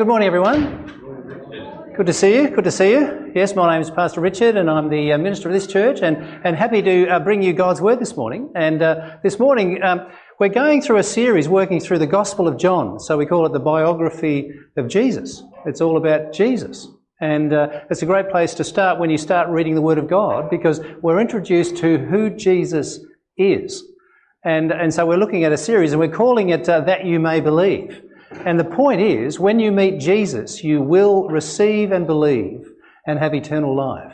Good morning, everyone. Good to see you. Good to see you. Yes, my name is Pastor Richard, and I'm the minister of this church, and happy to bring you God's Word this morning. And this morning, we're going through a series working through the Gospel of John. So we call it the biography of Jesus. It's all about Jesus. And it's a great place to start when you start reading the Word of God, because we're introduced to who Jesus is. And so we're looking at a series, and we're calling it That You May Believe. And the point is, when you meet Jesus, you will receive and believe and have eternal life.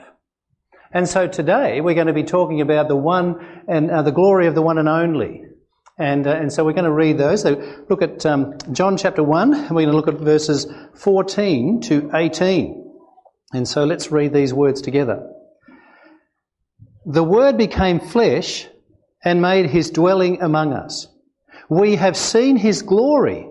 And so today we're going to be talking about the one and the glory of the one and only. And so we're going to read those. So look at John chapter 1, and we're going to look at verses 14 to 18. And so let's read these words together. The Word became flesh and made his dwelling among us. We have seen his glory,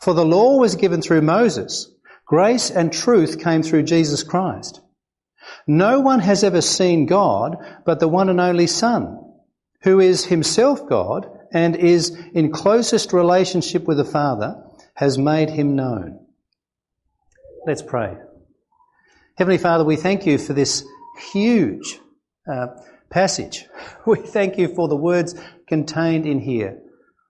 For the law was given through Moses. Grace and truth came through Jesus Christ. No one has ever seen God but the one and only Son, who is himself God and is in closest relationship with the Father, has made him known." Let's pray. Heavenly Father, we thank you for this huge passage. We thank you for the words contained in here.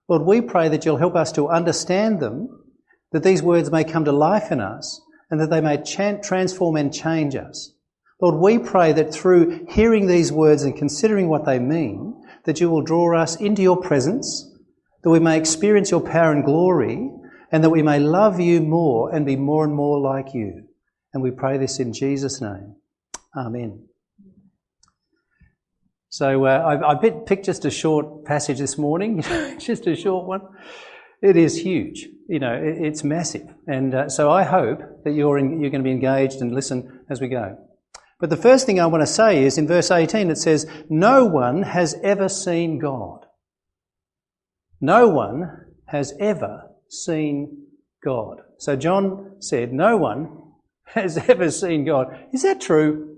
Lord, we pray that you'll help us to understand them, that these words may come to life in us, and that they may transform and change us. Lord, we pray that through hearing these words and considering what they mean, that you will draw us into your presence, that we may experience your power and glory, and that we may love you more and be more and more like you. And we pray this in Jesus' name. Amen. So I picked just a short passage this morning, just a short one. It is huge, it's massive. And so I hope that you're going to be engaged and listen as we go. But the first thing I want to say is in verse 18 it says, "No one has ever seen God." No one has ever seen God. So John said, no one has ever seen God. Is that true?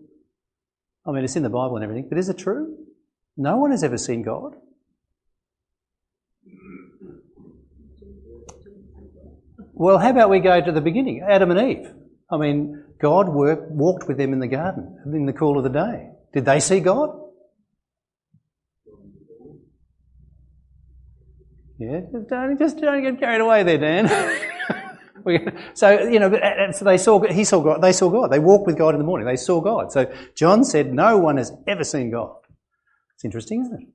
I mean, it's in the Bible and everything, but is it true? No one has ever seen God. Well, how about we go to the beginning, Adam and Eve? I mean, God walked with them in the garden in the cool of the day. Did they see God? Yeah, just don't get carried away there, Dan. So they saw God. They walked with God in the morning. They saw God. So John said, no one has ever seen God. It's interesting, isn't it?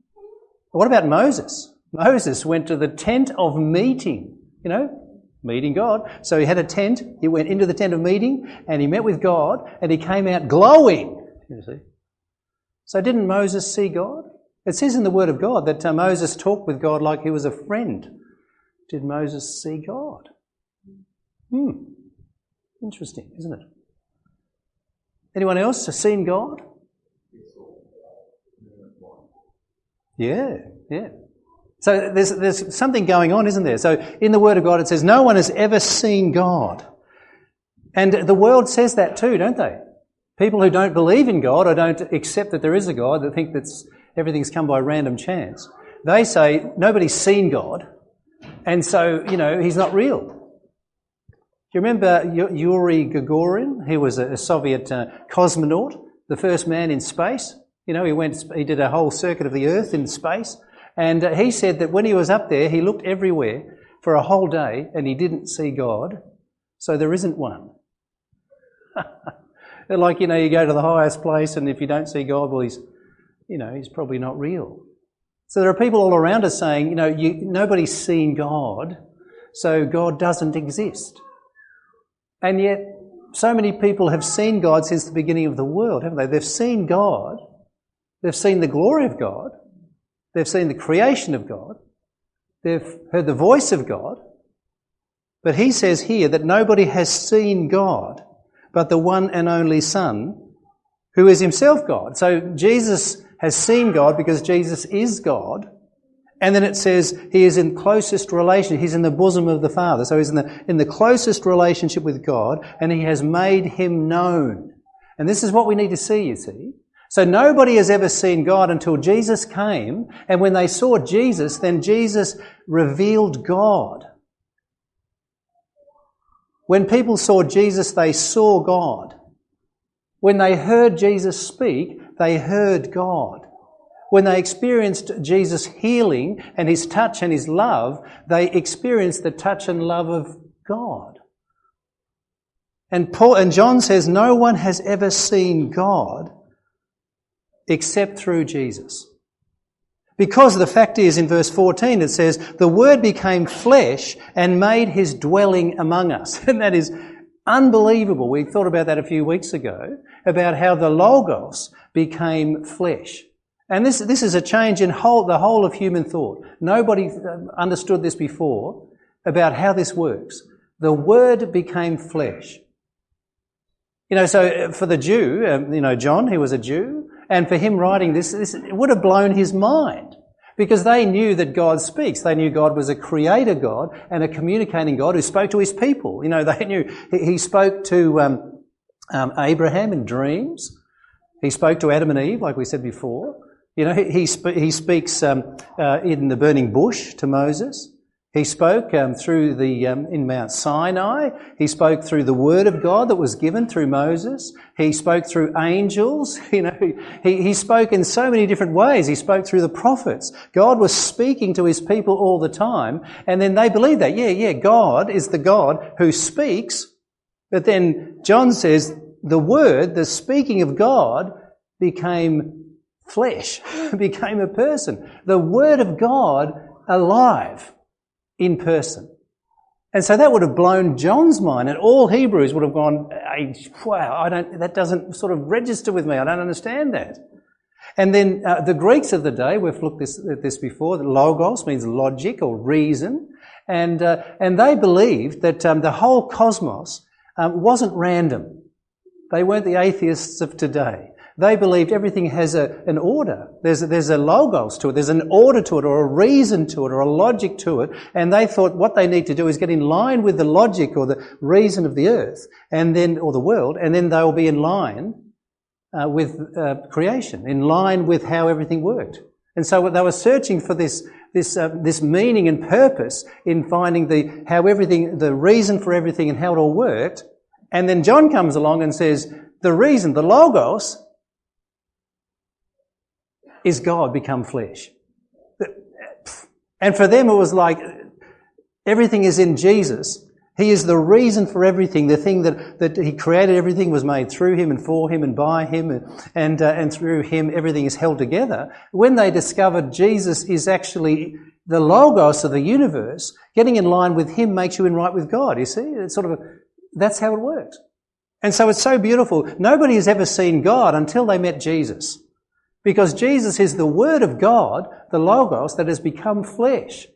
But what about Moses? Moses went to the tent of meeting, meeting God. So he had a tent. He went into the tent of meeting and he met with God and he came out glowing. You see? So didn't Moses see God? It says in the Word of God that Moses talked with God like he was a friend. Did Moses see God? Interesting, isn't it? Anyone else has seen God? Yeah. So there's something going on, isn't there? So in the Word of God it says, no one has ever seen God. And the world says that too, don't they? People who don't believe in God or don't accept that there is a God, that think that everything's come by random chance. They say, nobody's seen God, and so, he's not real. You remember Yuri Gagarin? He was a Soviet cosmonaut, the first man in space. He did a whole circuit of the Earth in space. And he said that when he was up there, he looked everywhere for a whole day and he didn't see God, so there isn't one. Like, you go to the highest place and if you don't see God, well, he's probably not real. So there are people all around us saying, nobody's seen God, so God doesn't exist. And yet, so many people have seen God since the beginning of the world, haven't they? They've seen God. They've seen the glory of God. They've seen the creation of God. They've heard the voice of God. But he says here that nobody has seen God, but the one and only Son, who is himself God. So Jesus has seen God because Jesus is God. And then it says he is in closest relation. He's in the bosom of the Father. So he's in the closest relationship with God, and he has made him known. And this is what we need to see, you see. So nobody has ever seen God until Jesus came, and when they saw Jesus, then Jesus revealed God. When people saw Jesus, they saw God. When they heard Jesus speak, they heard God. When they experienced Jesus' healing and his touch and his love, they experienced the touch and love of God. And John says, no one has ever seen God except through Jesus. Because the fact is, in verse 14, it says, the Word became flesh and made his dwelling among us. And that is unbelievable. We thought about that a few weeks ago, about how the Logos became flesh. And this is a change in the whole of human thought. Nobody understood this before, about how this works. The Word became flesh. You know, so for the Jew, John, he was a Jew, and for him writing this would have blown his mind, because they knew that God speaks. They knew God was a creator God and a communicating God who spoke to his people. You know, they knew he spoke to Abraham in dreams. He spoke to Adam and Eve, like we said before. You know, he speaks in the burning bush to Moses. He spoke through in Mount Sinai. He spoke through the Word of God that was given through Moses. He spoke through angels. You know, he spoke in so many different ways. He spoke through the prophets. God was speaking to his people all the time, and then they believed that. Yeah, God is the God who speaks. But then John says the Word, the speaking of God, became flesh, became a person. The Word of God alive. In person. And so that would have blown John's mind, and all Hebrews would have gone, wow, that doesn't sort of register with me. I don't understand that. And then the Greeks of the day, we've looked at this before, that logos means logic or reason, and they believed that the whole cosmos wasn't random. They weren't the atheists of today. They believed everything has an order. There's a logos to it. There's an order to it, or a reason to it, or a logic to it. And they thought what they need to do is get in line with the logic or the reason of the earth, or the world, and then they will be in line with creation, in line with how everything worked. And so they were searching for this meaning and purpose in finding the reason for everything and how it all worked. And then John comes along and says the reason, the logos, is God become flesh. And for them it was like everything is in Jesus. He is the reason for everything. The thing that he created everything was made through him and for him and by him, and through him everything is held together. When they discovered Jesus is actually the logos of the universe, getting in line with him makes you in right with God, you see? It's that's how it works. And so it's so beautiful. Nobody has ever seen God until they met Jesus. Because Jesus is the Word of God, the Logos, that has become flesh.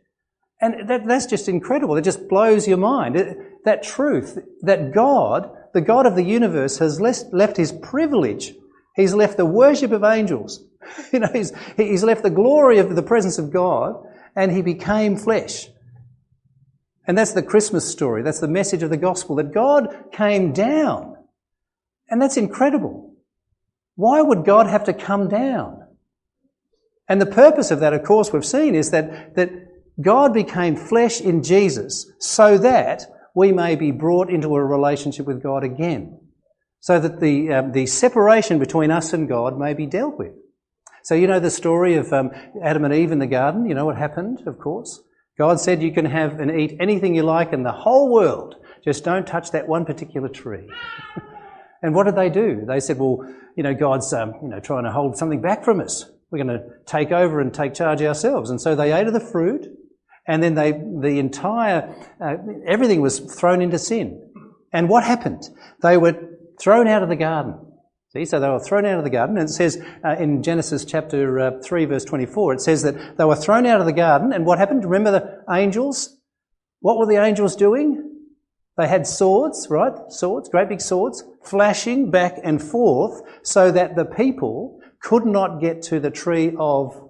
And that's just incredible. It just blows your mind. That truth, that God, the God of the universe, has left his privilege. He's left the worship of angels. You know, he's left the glory of the presence of God, and he became flesh. And that's the Christmas story. That's the message of the gospel, that God came down. And that's incredible. Why would God have to come down? And the purpose of that, of course, we've seen, is that God became flesh in Jesus so that we may be brought into a relationship with God again, so that the separation between us and God may be dealt with. So you know the story of Adam and Eve in the garden. You know what happened, of course. God said you can have and eat anything you like in the whole world. Just don't touch that one particular tree. And what did they do? They said, well, you know, God's trying to hold something back from us. We're going to take over and take charge ourselves. And so they ate of the fruit, and then everything was thrown into sin. And what happened? They were thrown out of the garden. See, so they were thrown out of the garden. And it says in Genesis chapter 3, verse 24, it says that they were thrown out of the garden. And what happened? Remember the angels? What were the angels doing? They had swords, right? Swords, great big swords. flashing back and forth so that the people could not get to the tree of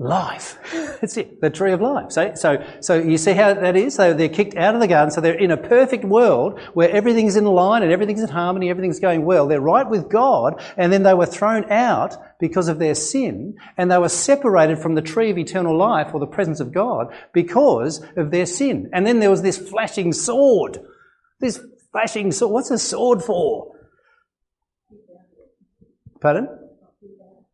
life. That's it, the tree of life. So you see how that is? So they're kicked out of the garden, so they're in a perfect world where everything's in line and everything's in harmony, everything's going well. They're right with God, and then they were thrown out because of their sin, and they were separated from the tree of eternal life or the presence of God because of their sin. And then there was this flashing sword. This flashing sword. What's a sword for? Pardon?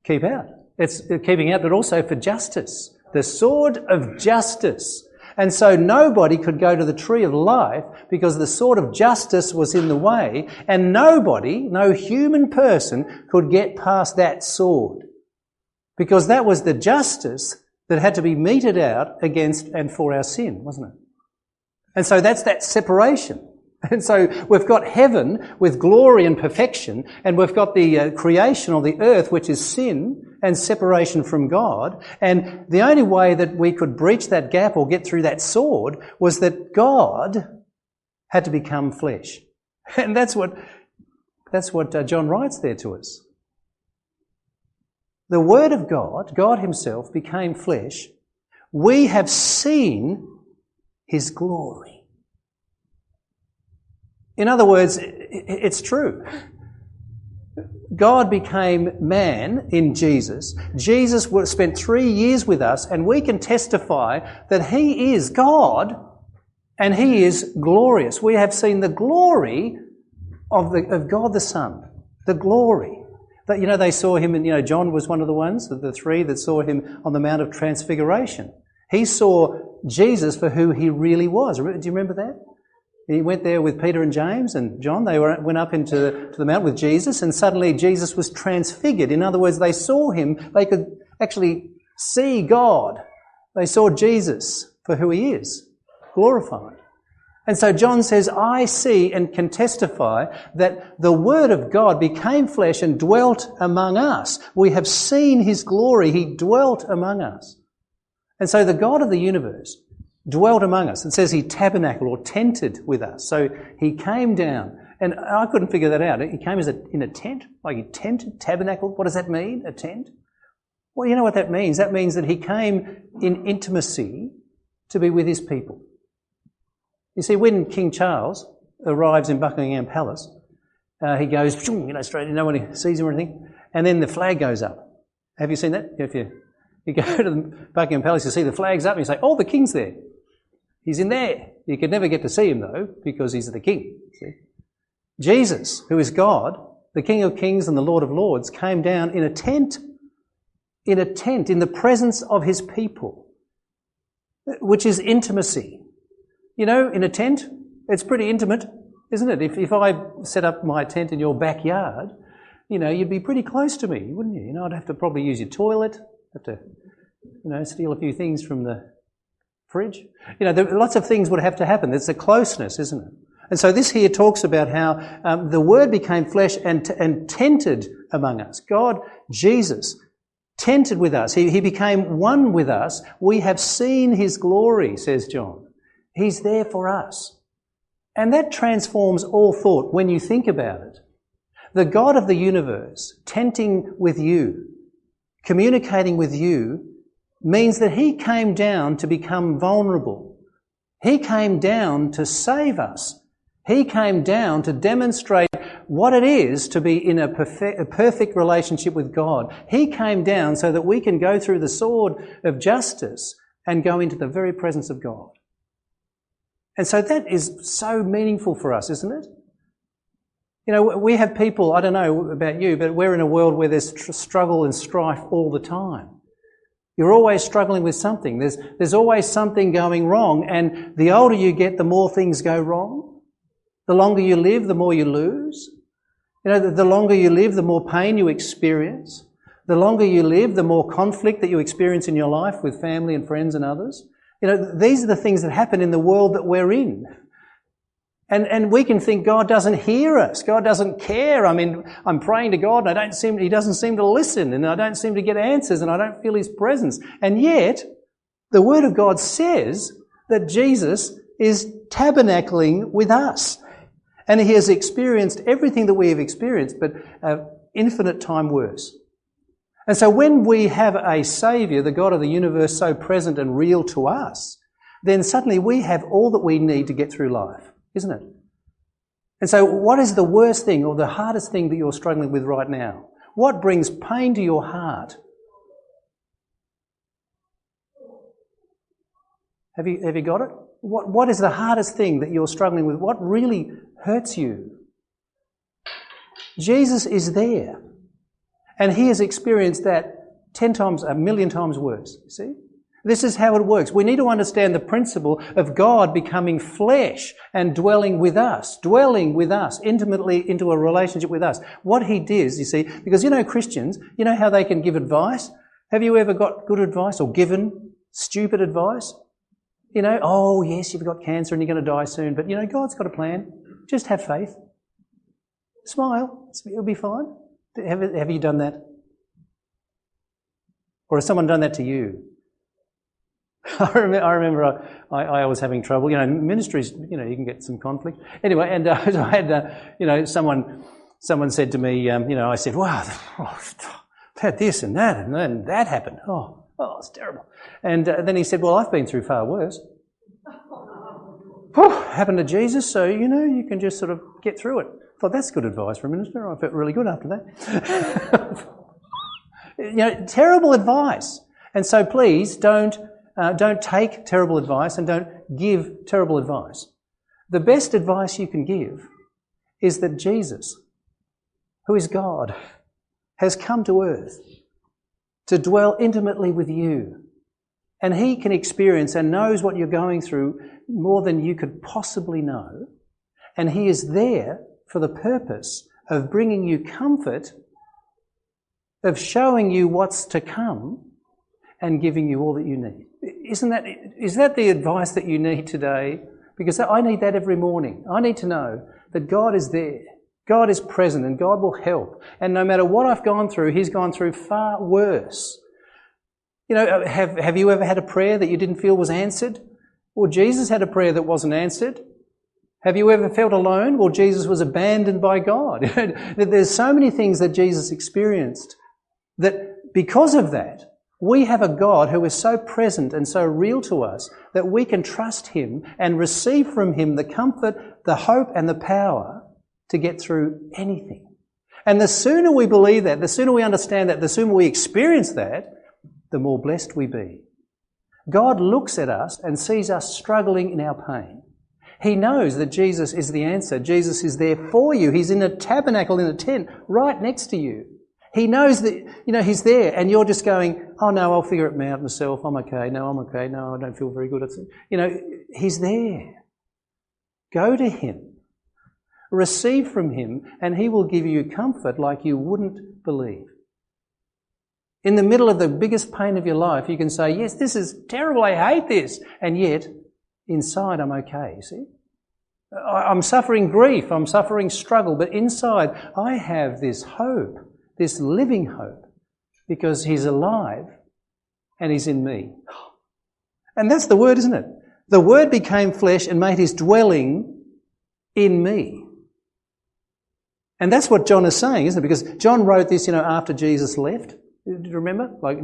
Keep out. It's keeping out, but also for justice. The sword of justice. And so nobody could go to the tree of life because the sword of justice was in the way, and nobody, no human person, could get past that sword because that was the justice that had to be meted out against and for our sin, wasn't it? And so that's that separation. And so we've got heaven with glory and perfection, and we've got the creation of the earth, which is sin and separation from God. And the only way that we could breach that gap or get through that sword was that God had to become flesh. And that's what John writes there to us. The Word of God, God himself, became flesh. We have seen his glory. In other words, it's true. God became man in Jesus. Jesus spent 3 years with us, and we can testify that he is God and he is glorious. We have seen the glory of God the Son, the glory. That, you know, they saw him, and John was one of the ones, of the three that saw him on the Mount of Transfiguration. He saw Jesus for who he really was. Do you remember that? He went there with Peter and James and John. They went up to the mount with Jesus, and suddenly Jesus was transfigured. In other words, they saw him. They could actually see God. They saw Jesus for who he is, glorified. And so John says, I see and can testify that the Word of God became flesh and dwelt among us. We have seen his glory. He dwelt among us. And so the God of the universe dwelt among us. It says he tabernacled or tented with us. So he came down, and I couldn't figure that out. He came in a tent, like he tented, tabernacled. What does that mean, a tent? Well, you know what that means. That means that he came in intimacy to be with his people. You see, when King Charles arrives in Buckingham Palace, he goes, straight in, nobody sees him or anything, and then the flag goes up. Have you seen that? If you go to the Buckingham Palace, you see the flag's up, and you say, oh, the king's there. He's in there. You could never get to see him, though, because he's the king. See? Jesus, who is God, the King of Kings and the Lord of Lords, came down in a tent, in the presence of his people, which is intimacy. You know, in a tent, it's pretty intimate, isn't it? If I set up my tent in your backyard, you'd be pretty close to me, wouldn't you? I'd have to probably use your toilet, have to, steal a few things from the fridge. Lots of things would have to happen. There's a closeness, isn't it? And so this here talks about how the Word became flesh and tented among us. God, Jesus, tented with us. He became one with us. We have seen his glory, says John. He's there for us. And that transforms all thought when you think about it. The God of the universe tenting with you, communicating with you, means that he came down to become vulnerable. He came down to save us. He came down to demonstrate what it is to be in a perfect relationship with God. He came down so that we can go through the sword of justice and go into the very presence of God. And so that is so meaningful for us, isn't it? We have people, I don't know about you, but we're in a world where there's struggle and strife all the time. You're always struggling with something. There's always something going wrong, and the older you get, the more things go wrong. The longer you live, the more you lose. The longer you live, the more pain you experience. The longer you live, the more conflict that you experience in your life with family and friends and others. These are the things that happen in the world that we're in. And we can think God doesn't hear us. God doesn't care. I mean, I'm praying to God, and He doesn't seem to listen, and I don't seem to get answers, and I don't feel His presence. And yet, the Word of God says that Jesus is tabernacling with us. And he has experienced everything that we have experienced, but infinite time worse. And so when we have a Saviour, the God of the universe, so present and real to us, then suddenly we have all that we need to get through life, isn't it? And so what is the worst thing or the hardest thing that you're struggling with right now? What brings pain to your heart? Have you got it? What is the hardest thing that you're struggling with? What really hurts you? Jesus is there. And he has experienced that 10 times, a million times worse. You see? This is how it works. We need to understand the principle of God becoming flesh and dwelling with us intimately into a relationship with us. What he does, you see, because you know Christians, you know how they can give advice? Have you ever got good advice or given stupid advice? You know, oh yes, you've got cancer and you're going to die soon, but you know, God's got a plan. Just have faith. Smile. It'll be fine. Have you done that? Or has someone done that to you? I remember I was having trouble. You know, ministries, you know, you can get some conflict. Anyway, and I had, you know, someone said to me, you know, I said, wow, I've had this and that and then that happened. Oh, it's terrible. And then he said, well, I've been through far worse. Oh, happened to Jesus, so, you know, you can just sort of get through it. I thought, that's good advice for a minister. I felt really good after that. You know, terrible advice. And so please don't take terrible advice and don't give terrible advice. The best advice you can give is that Jesus, who is God, has come to earth to dwell intimately with you. And he can experience and knows what you're going through more than you could possibly know. And he is there for the purpose of bringing you comfort, of showing you what's to come, and giving you all that you need. Is that the advice that you need today? Because I need that every morning. I need to know that God is there. God is present and God will help. And no matter what I've gone through, he's gone through far worse. You know, have you ever had a prayer that you didn't feel was answered? Well, Jesus had a prayer that wasn't answered. Have you ever felt alone? Well, Jesus was abandoned by God. There's so many things that Jesus experienced that because of that, we have a God who is so present and so real to us that we can trust him and receive from him the comfort, the hope and the power to get through anything. And the sooner we believe that, the sooner we understand that, the sooner we experience that, the more blessed we be. God looks at us and sees us struggling in our pain. He knows that Jesus is the answer. Jesus is there for you. He's in a tabernacle, in a tent, right next to you. He knows that, you know, he's there and you're just going, oh no, I'll figure it out myself. I'm okay. No, I'm okay. No, I don't feel very good. You know, he's there. Go to him. Receive from him and he will give you comfort like you wouldn't believe. In the middle of the biggest pain of your life, you can say, yes, this is terrible, I hate this. And yet, inside I'm okay, see? I'm suffering grief, I'm suffering struggle, but inside I have this hope, this living hope, because he's alive and he's in me. And that's the word, isn't it? The word became flesh and made his dwelling in me. And that's what John is saying, isn't it? Because John wrote this, you know, after Jesus left. Do you remember? Like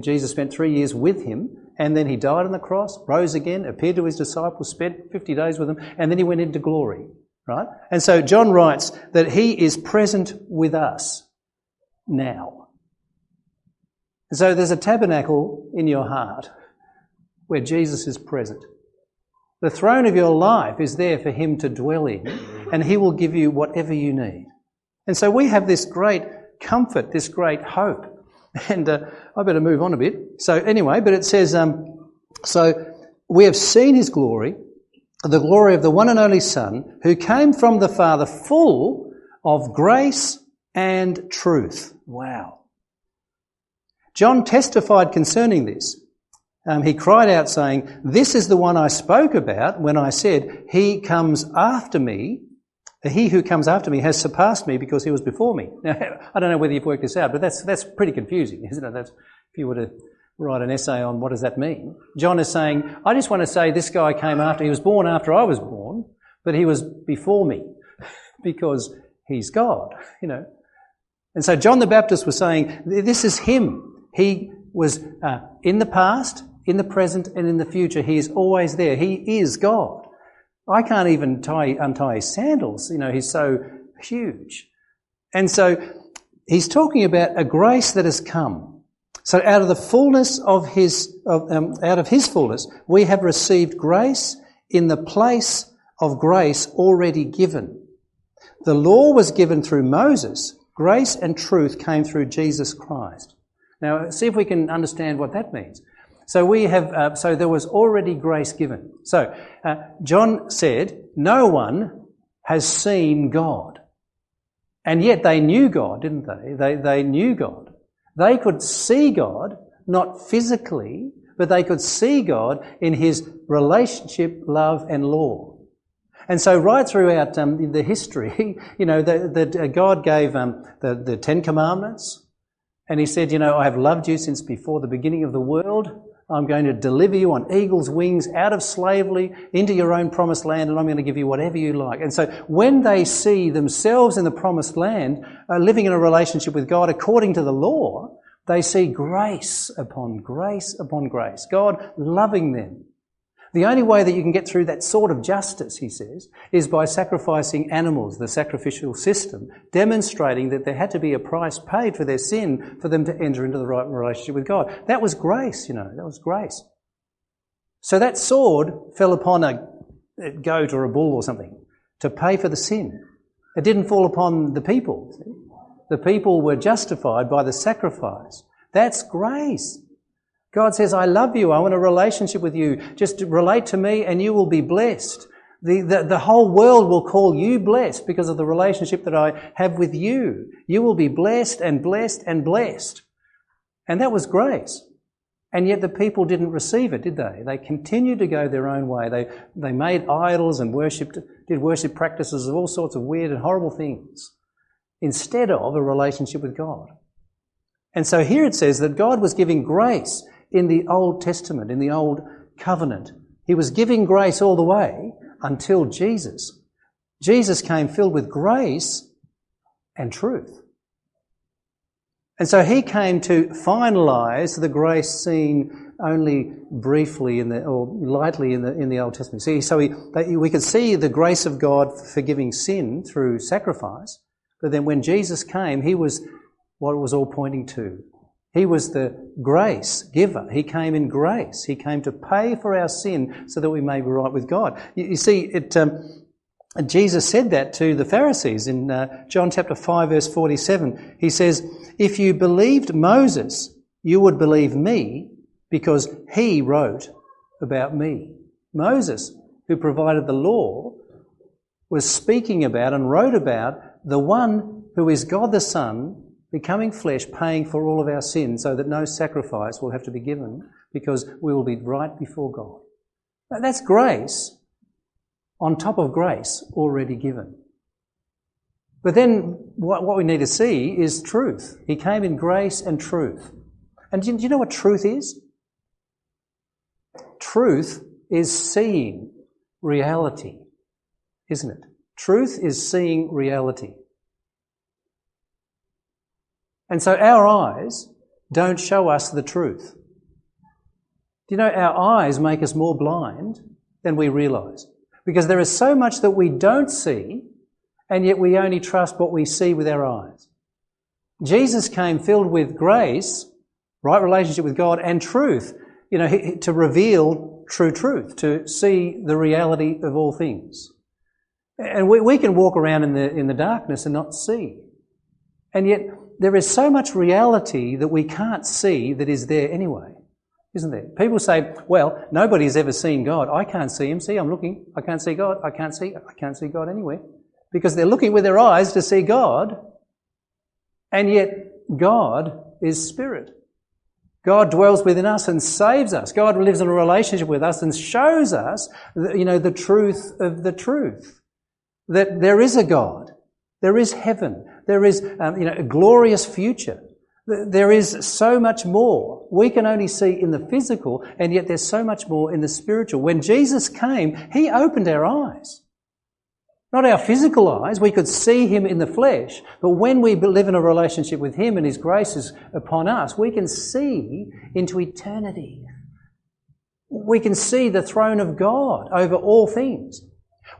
Jesus spent 3 years with him, and then he died on the cross, rose again, appeared to his disciples, spent 50 days with them, and then he went into glory, right? And so John writes that he is present with us now. And so there's a tabernacle in your heart where Jesus is present. The throne of your life is there for him to dwell in, and he will give you whatever you need. And so we have this great comfort, this great hope. And I better move on a bit. So anyway, but it says, so we have seen his glory, the glory of the one and only Son, who came from the Father full of grace and truth. Wow. John testified concerning this. He cried out saying, this is the one I spoke about when I said, he comes after me, he who comes after me has surpassed me because he was before me. Now, I don't know whether you've worked this out, but that's pretty confusing, isn't it? That's, if you were to write an essay on what does that mean. John is saying, I just want to say this guy came after, he was born after I was born, but he was before me because he's God, you know. And so John the Baptist was saying, this is him. He was in the past, in the present, and in the future. He is always there. He is God. I can't even untie his sandals. You know, he's so huge. And so he's talking about a grace that has come. So out of the fullness of his fullness, we have received grace in the place of grace already given. The law was given through Moses. Grace and truth came through Jesus Christ. Now, see if we can understand what that means. So we have. So there was already grace given. So John said, "No one has seen God," and yet they knew God, didn't they? They knew God. They could see God, not physically, but they could see God in His relationship, love, and law. And so right throughout the history, you know, God gave the Ten Commandments, and He said, you know, I have loved you since before the beginning of the world. I'm going to deliver you on eagle's wings out of slavery into your own promised land, and I'm going to give you whatever you like. And so when they see themselves in the promised land, living in a relationship with God according to the law, they see grace upon grace upon grace, God loving them. The only way that you can get through that sort of justice, he says, is by sacrificing animals, the sacrificial system, demonstrating that there had to be a price paid for their sin for them to enter into the right relationship with God. That was grace, you know, that was grace. So that sword fell upon a goat or a bull or something to pay for the sin. It didn't fall upon the people. The people were justified by the sacrifice. That's grace. God says, I love you, I want a relationship with you. Just relate to me and you will be blessed. The whole world will call you blessed because of the relationship that I have with you. You will be blessed and blessed and blessed. And that was grace. And yet the people didn't receive it, did they? They continued to go their own way. They made idols and did worship practices of all sorts of weird and horrible things instead of a relationship with God. And so here it says that God was giving grace in the Old Testament, in the Old Covenant. He was giving grace all the way until Jesus. Jesus came filled with grace and truth. And so he came to finalise the grace seen only briefly or lightly in the Old Testament. See, so we could see the grace of God forgiving sin through sacrifice, but then when Jesus came, he was what it was all pointing to. He was the grace giver. He came in grace. He came to pay for our sin so that we may be right with God. You see, Jesus said that to the Pharisees in John chapter 5, verse 47. He says, if you believed Moses, you would believe me because he wrote about me. Moses, who provided the law, was speaking about and wrote about the one who is God the Son, becoming flesh, paying for all of our sins so that no sacrifice will have to be given because we will be right before God. Now, that's grace on top of grace already given. But then what we need to see is truth. He came in grace and truth. And do you know what truth is? Truth is seeing reality, isn't it? Truth is seeing reality. And so our eyes don't show us the truth. Do you know our eyes make us more blind than we realise? Because there is so much that we don't see, and yet we only trust what we see with our eyes. Jesus came filled with grace, right relationship with God, and truth, you know, to reveal true truth, to see the reality of all things. And we can walk around in the darkness and not see. And yet there is so much reality that we can't see that is there anyway, isn't there? People say, well, nobody's ever seen God. I can't see him. See, I'm looking. I can't see God. I can't see God anywhere. Because they're looking with their eyes to see God, and yet God is spirit. God dwells within us and saves us. God lives in a relationship with us and shows us, you know, the truth of the truth, that there is a God. There is heaven. There is a glorious future. There is so much more. We can only see in the physical, and yet there's so much more in the spiritual. When Jesus came, he opened our eyes. Not our physical eyes. We could see him in the flesh. But when we live in a relationship with him and his grace is upon us, we can see into eternity. We can see the throne of God over all things.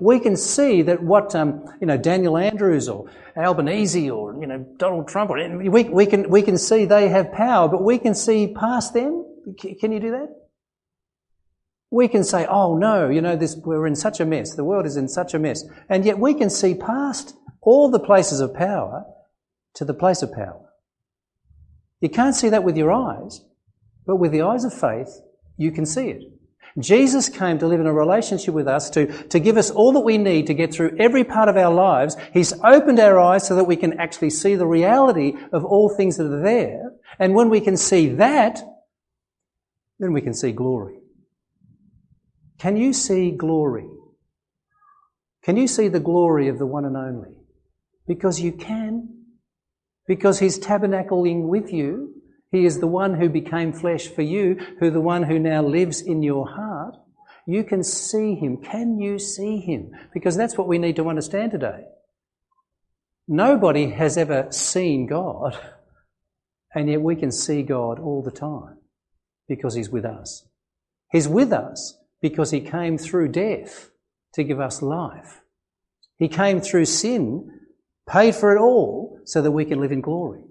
We can see that what Daniel Andrews or Albanese or Donald Trump, or we can see they have power, but we can see past them. Can you do that? We can say, "Oh no, we're in such a mess. The world is in such a mess," and yet we can see past all the places of power to the place of power. You can't see that with your eyes, but with the eyes of faith, you can see it. Jesus came to live in a relationship with us, to give us all that we need to get through every part of our lives. He's opened our eyes so that we can actually see the reality of all things that are there. And when we can see that, then we can see glory. Can you see glory? Can you see the glory of the one and only? Because you can. Because he's tabernacling with you. He is the one who became flesh for you, the one who now lives in your heart. You can see him. Can you see him? Because that's what we need to understand today. Nobody has ever seen God, and yet we can see God all the time because he's with us. He's with us because he came through death to give us life. He came through sin, paid for it all, so that we can live in glory.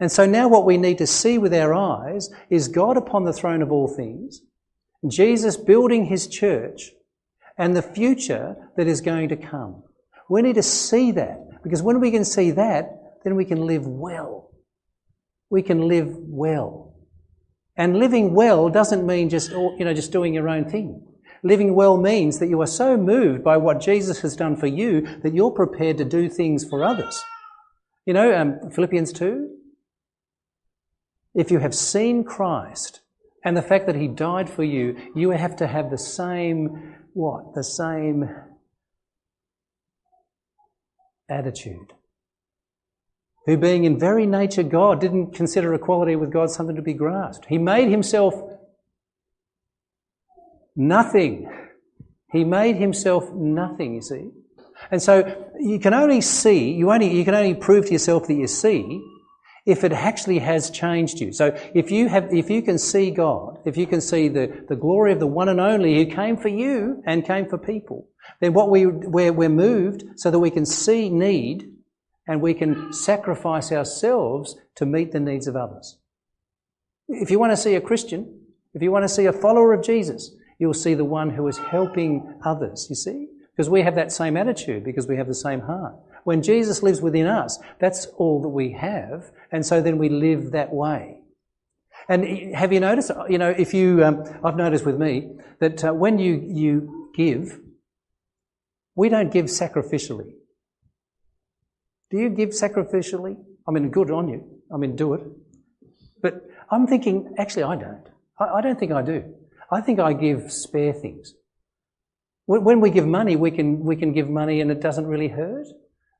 And so now what we need to see with our eyes is God upon the throne of all things, Jesus building his church, and the future that is going to come. We need to see that, because when we can see that, then we can live well. We can live well. And living well doesn't mean just doing your own thing. Living well means that you are so moved by what Jesus has done for you that you're prepared to do things for others. Philippians 2, if you have seen Christ and the fact that he died for you, you have to have the same, the same attitude. Who being in very nature God, didn't consider equality with God something to be grasped. He made himself nothing. He made himself nothing, you see. And so you can only see, you can only prove to yourself that you see if it actually has changed you. So if you can see God, if you can see the glory of the one and only who came for you and came for people, then we're moved so that we can see need and we can sacrifice ourselves to meet the needs of others. If you want to see a Christian, if you want to see a follower of Jesus, you'll see the one who is helping others, you see? Because we have that same attitude, because we have the same heart. When Jesus lives within us, that's all that we have, and so then we live that way. And have you noticed, if you, I've noticed with me, that when you give, we don't give sacrificially. Do you give sacrificially? Good on you. Do it. But I'm thinking, actually, I don't. I don't think I do. I think I give spare things. When we give money, we can give money and it doesn't really hurt.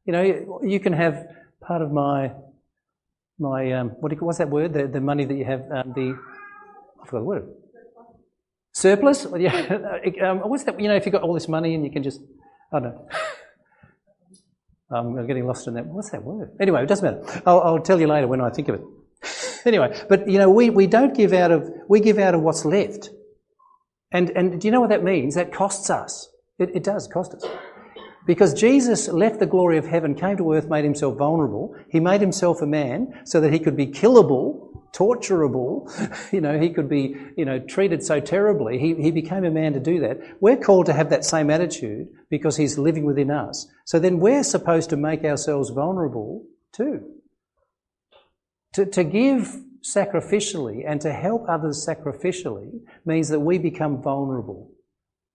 You can have part of my what's that word? The money that you have, I forgot the word. Surplus? Yeah. What's that? If you've got all this money and you can just, I don't know. I'm getting lost in that. What's that word? Anyway, it doesn't matter. I'll tell you later when I think of it. Anyway, but we don't give out of, we give out of what's left. And do you know what that means? That costs us. It does cost us. Because Jesus left the glory of heaven, came to earth, made himself vulnerable. He made himself a man so that he could be killable, torturable. He could be, treated so terribly. He became a man to do that. We're called to have that same attitude because he's living within us. So then we're supposed to make ourselves vulnerable too. To give sacrificially and to help others sacrificially means that we become vulnerable.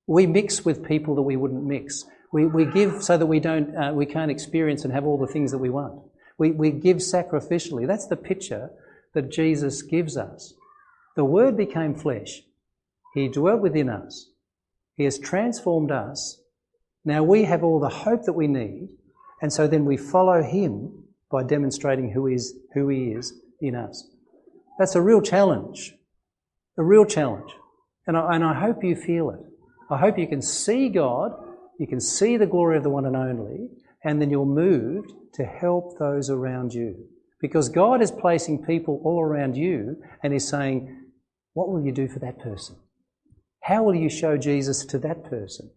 We mix with people that we wouldn't mix. We give so that we can't experience and have all the things that we want. We give sacrificially. That's the picture that Jesus gives us. The Word became flesh. He dwelt within us. He has transformed us. Now we have all the hope that we need, and so then we follow him by demonstrating who he is in us. That's a real challenge, a real challenge. And I hope you feel it. I hope you can see God, you can see the glory of the one and only, and then you're moved to help those around you. Because God is placing people all around you and He's saying, what will you do for that person? How will you show Jesus to that person?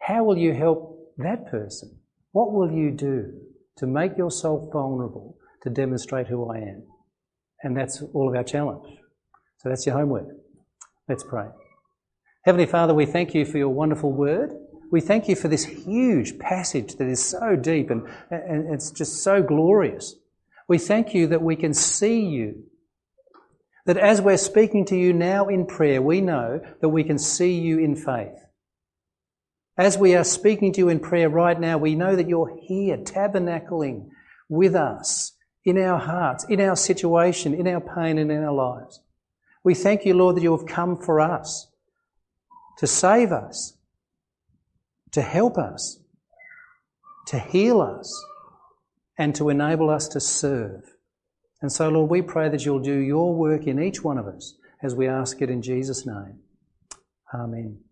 How will you help that person? What will you do to make yourself vulnerable to demonstrate who I am? And that's all of our challenge. So that's your homework. Let's pray. Heavenly Father, we thank you for your wonderful word. We thank you for this huge passage that is so deep and it's just so glorious. We thank you that we can see you. That as we're speaking to you now in prayer, we know that we can see you in faith. As we are speaking to you in prayer right now, we know that you're here tabernacling with us in our hearts, in our situation, in our pain and in our lives. We thank you, Lord, that you have come for us, to save us, to help us, to heal us, and to enable us to serve. And so, Lord, we pray that you'll do your work in each one of us as we ask it in Jesus' name. Amen.